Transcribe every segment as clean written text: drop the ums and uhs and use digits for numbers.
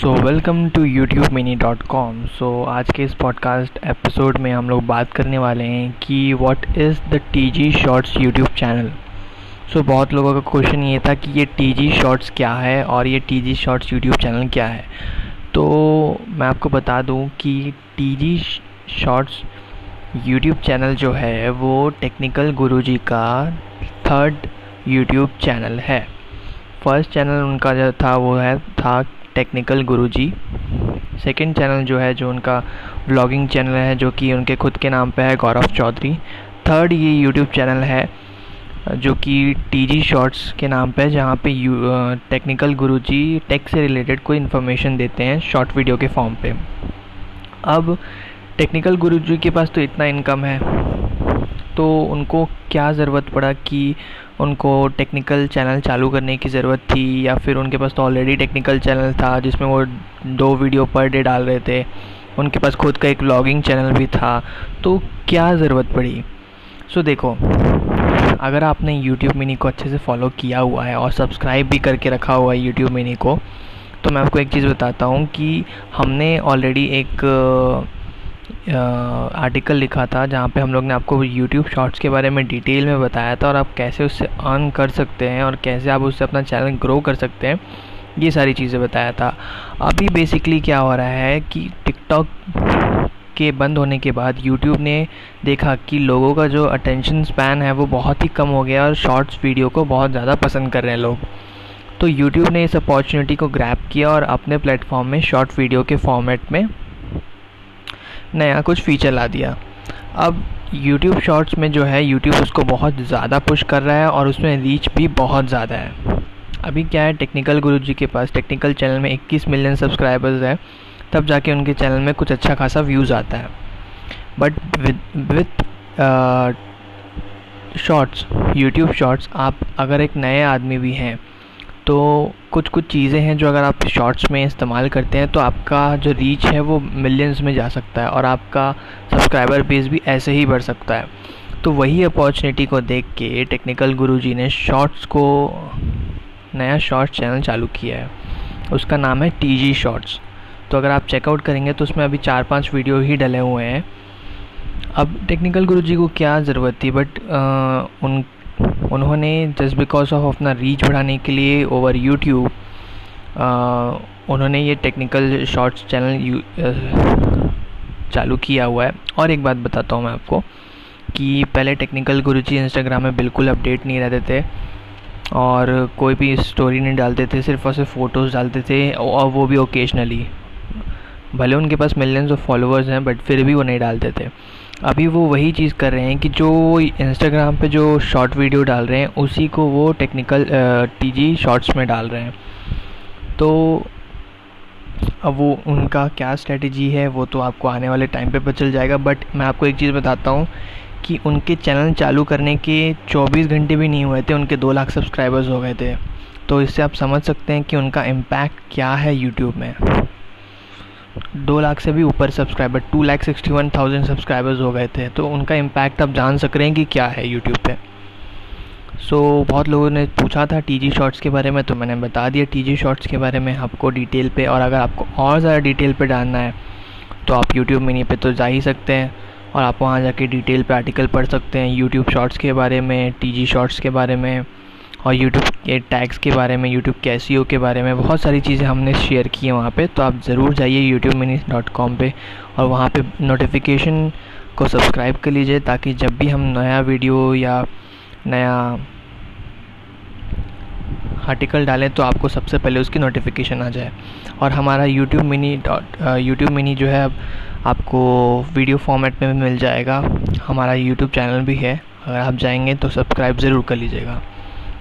So welcome to youtubemini.com। सो आज के इस पॉडकास्ट एपिसोड में हम लोग बात करने वाले हैं कि what is the TG Shorts YouTube channel. So बहुत लोगों का क्वेश्चन ये था कि ये TG Shorts क्या है और ये TG Shorts यूट्यूब चैनल क्या है। तो मैं आपको बता दूं कि TG Shorts यूट्यूब चैनल जो है वो टेक्निकल गुरु जी का थर्ड यूट्यूब चैनल है। फर्स्ट चैनल उनका जो था वो है था टेक्निकल गुरुजी। सेकंड चैनल जो है जो उनका व्लॉगिंग चैनल है जो कि उनके खुद के नाम पे है, गौरव चौधरी। थर्ड ये यूट्यूब चैनल है जो कि TG Shorts के नाम पे, जहाँ पे टेक्निकल गुरुजी टेक से रिलेटेड कोई इन्फॉर्मेशन देते हैं शॉर्ट वीडियो के फॉर्म पे। अब टेक्निकल गुरुजी के पास तो इतना इनकम है तो उनको क्या ज़रूरत पड़ा कि उनको टेक्निकल चैनल चालू करने की ज़रूरत थी, या फिर उनके पास तो ऑलरेडी टेक्निकल चैनल था जिसमें वो 2 वीडियो पर डे डाल रहे थे। उनके पास खुद का एक व्लॉगिंग चैनल भी था, तो क्या ज़रूरत पड़ी। सो देखो, अगर आपने YouTube मिनी को अच्छे से फॉलो किया हुआ है और सब्सक्राइब भी करके रखा हुआ है YouTube मिनी को, तो मैं आपको एक चीज़ बताता हूँ कि हमने ऑलरेडी एक आर्टिकल लिखा था जहाँ पे हम लोग ने आपको YouTube Shorts के बारे में डिटेल में बताया था और आप कैसे उससे अर्न कर सकते हैं और कैसे आप उससे अपना चैनल ग्रो कर सकते हैं, ये सारी चीज़ें बताया था। अभी बेसिकली क्या हो रहा है कि TikTok के बंद होने के बाद YouTube ने देखा कि लोगों का जो अटेंशन स्पैन है वो बहुत ही कम हो गया और शॉर्ट्स वीडियो को बहुत ज़्यादा पसंद कर रहे हैं लोग। तो YouTube ने इस अपॉर्चुनिटी को ग्रैब किया और अपने प्लेटफॉर्म में शॉर्ट वीडियो के फॉर्मेट में नया कुछ फीचर ला दिया। अब YouTube Shorts में जो है YouTube उसको बहुत ज़्यादा पुश कर रहा है और उसमें रीच भी बहुत ज़्यादा है। अभी क्या है, टेक्निकल गुरुजी के पास टेक्निकल चैनल में 21 मिलियन सब्सक्राइबर्स है, तब जाके उनके चैनल में कुछ अच्छा खासा व्यूज़ आता है। But with shorts, YouTube Shorts, आप अगर एक नए आदमी भी हैं तो कुछ चीज़ें हैं जो अगर आप शॉर्ट्स में इस्तेमाल करते हैं तो आपका जो रीच है वो मिलियंस में जा सकता है और आपका सब्सक्राइबर बेस भी ऐसे ही बढ़ सकता है। तो वही अपॉर्चुनिटी को देख के टेक्निकल गुरुजी ने शॉर्ट्स को नया शॉर्ट्स चैनल चालू किया है, उसका नाम है TG Shorts। तो अगर आप चेकआउट करेंगे तो उसमें अभी 4-5 वीडियो ही डले हुए हैं। अब टेक्निकल गुरुजी को क्या ज़रूरत थी, बट उन्होंने जस्ट बिकॉज ऑफ अपना रीच बढ़ाने के लिए ओवर यूट्यूब उन्होंने ये टेक्निकल शॉर्ट्स चैनल चालू किया हुआ है। और एक बात बताता हूँ मैं आपको कि पहले टेक्निकल गुरुजी इंस्टाग्राम में बिल्कुल अपडेट नहीं रहते थे और कोई भी स्टोरी नहीं डालते थे, सिर्फ और सिर्फ फ़ोटोज़ डालते थे, और वो भी ओकेजनली। भले उनके पास मिलियंस ऑफ फॉलोअर्स हैं बट फिर भी वो नहीं डालते थे। अभी वो वही चीज़ कर रहे हैं कि जो इंस्टाग्राम पे जो शॉर्ट वीडियो डाल रहे हैं उसी को वो टेक्निकल TG Shorts में डाल रहे हैं। तो अब वो उनका क्या स्ट्रेटजी है वो तो आपको आने वाले टाइम पे पता चल जाएगा। बट मैं आपको एक चीज़ बताता हूँ कि उनके चैनल चालू करने के 24 घंटे भी नहीं हुए थे, उनके 2 लाख सब्सक्राइबर्स हो गए थे। तो इससे आप समझ सकते हैं कि उनका इम्पैक्ट क्या है यूट्यूब में। 2 लाख से भी ऊपर सब्सक्राइबर, 2,61,000 सब्सक्राइबर्स हो गए थे। तो उनका इम्पैक्ट आप जान सक रहे हैं कि क्या है यूट्यूब पे। सो बहुत लोगों ने पूछा था TG Shorts के बारे में, तो मैंने बता दिया TG Shorts के बारे में आपको डिटेल पे। और अगर आपको और ज़्यादा डिटेल पे जानना है तो आप यूट्यूब मिनी पे तो जा ही सकते हैं और आप वहाँ जाके डिटेल पे आर्टिकल पढ़ सकते हैं यूट्यूब शॉर्ट्स के बारे में, TG Shorts के बारे में और YouTube के टैग्स के बारे में, YouTube के SEO के बारे में। बहुत सारी चीज़ें हमने शेयर की हैं वहाँ पे। तो आप ज़रूर जाइए youtubemini.com पे और वहाँ पे नोटिफिकेशन को सब्सक्राइब कर लीजिए ताकि जब भी हम नया वीडियो या नया आर्टिकल डालें तो आपको सबसे पहले उसकी नोटिफिकेशन आ जाए। और हमारा YouTube मिनी जो है अब आपको वीडियो फॉर्मेट में भी मिल जाएगा। हमारा YouTube चैनल भी है, अगर आप जाएंगे तो सब्सक्राइब ज़रूर कर लीजिएगा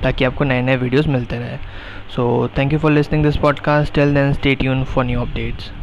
ताकि आपको नए नए वीडियोस मिलते रहे। So thank you for listening this podcast. Till then stay tuned for new updates.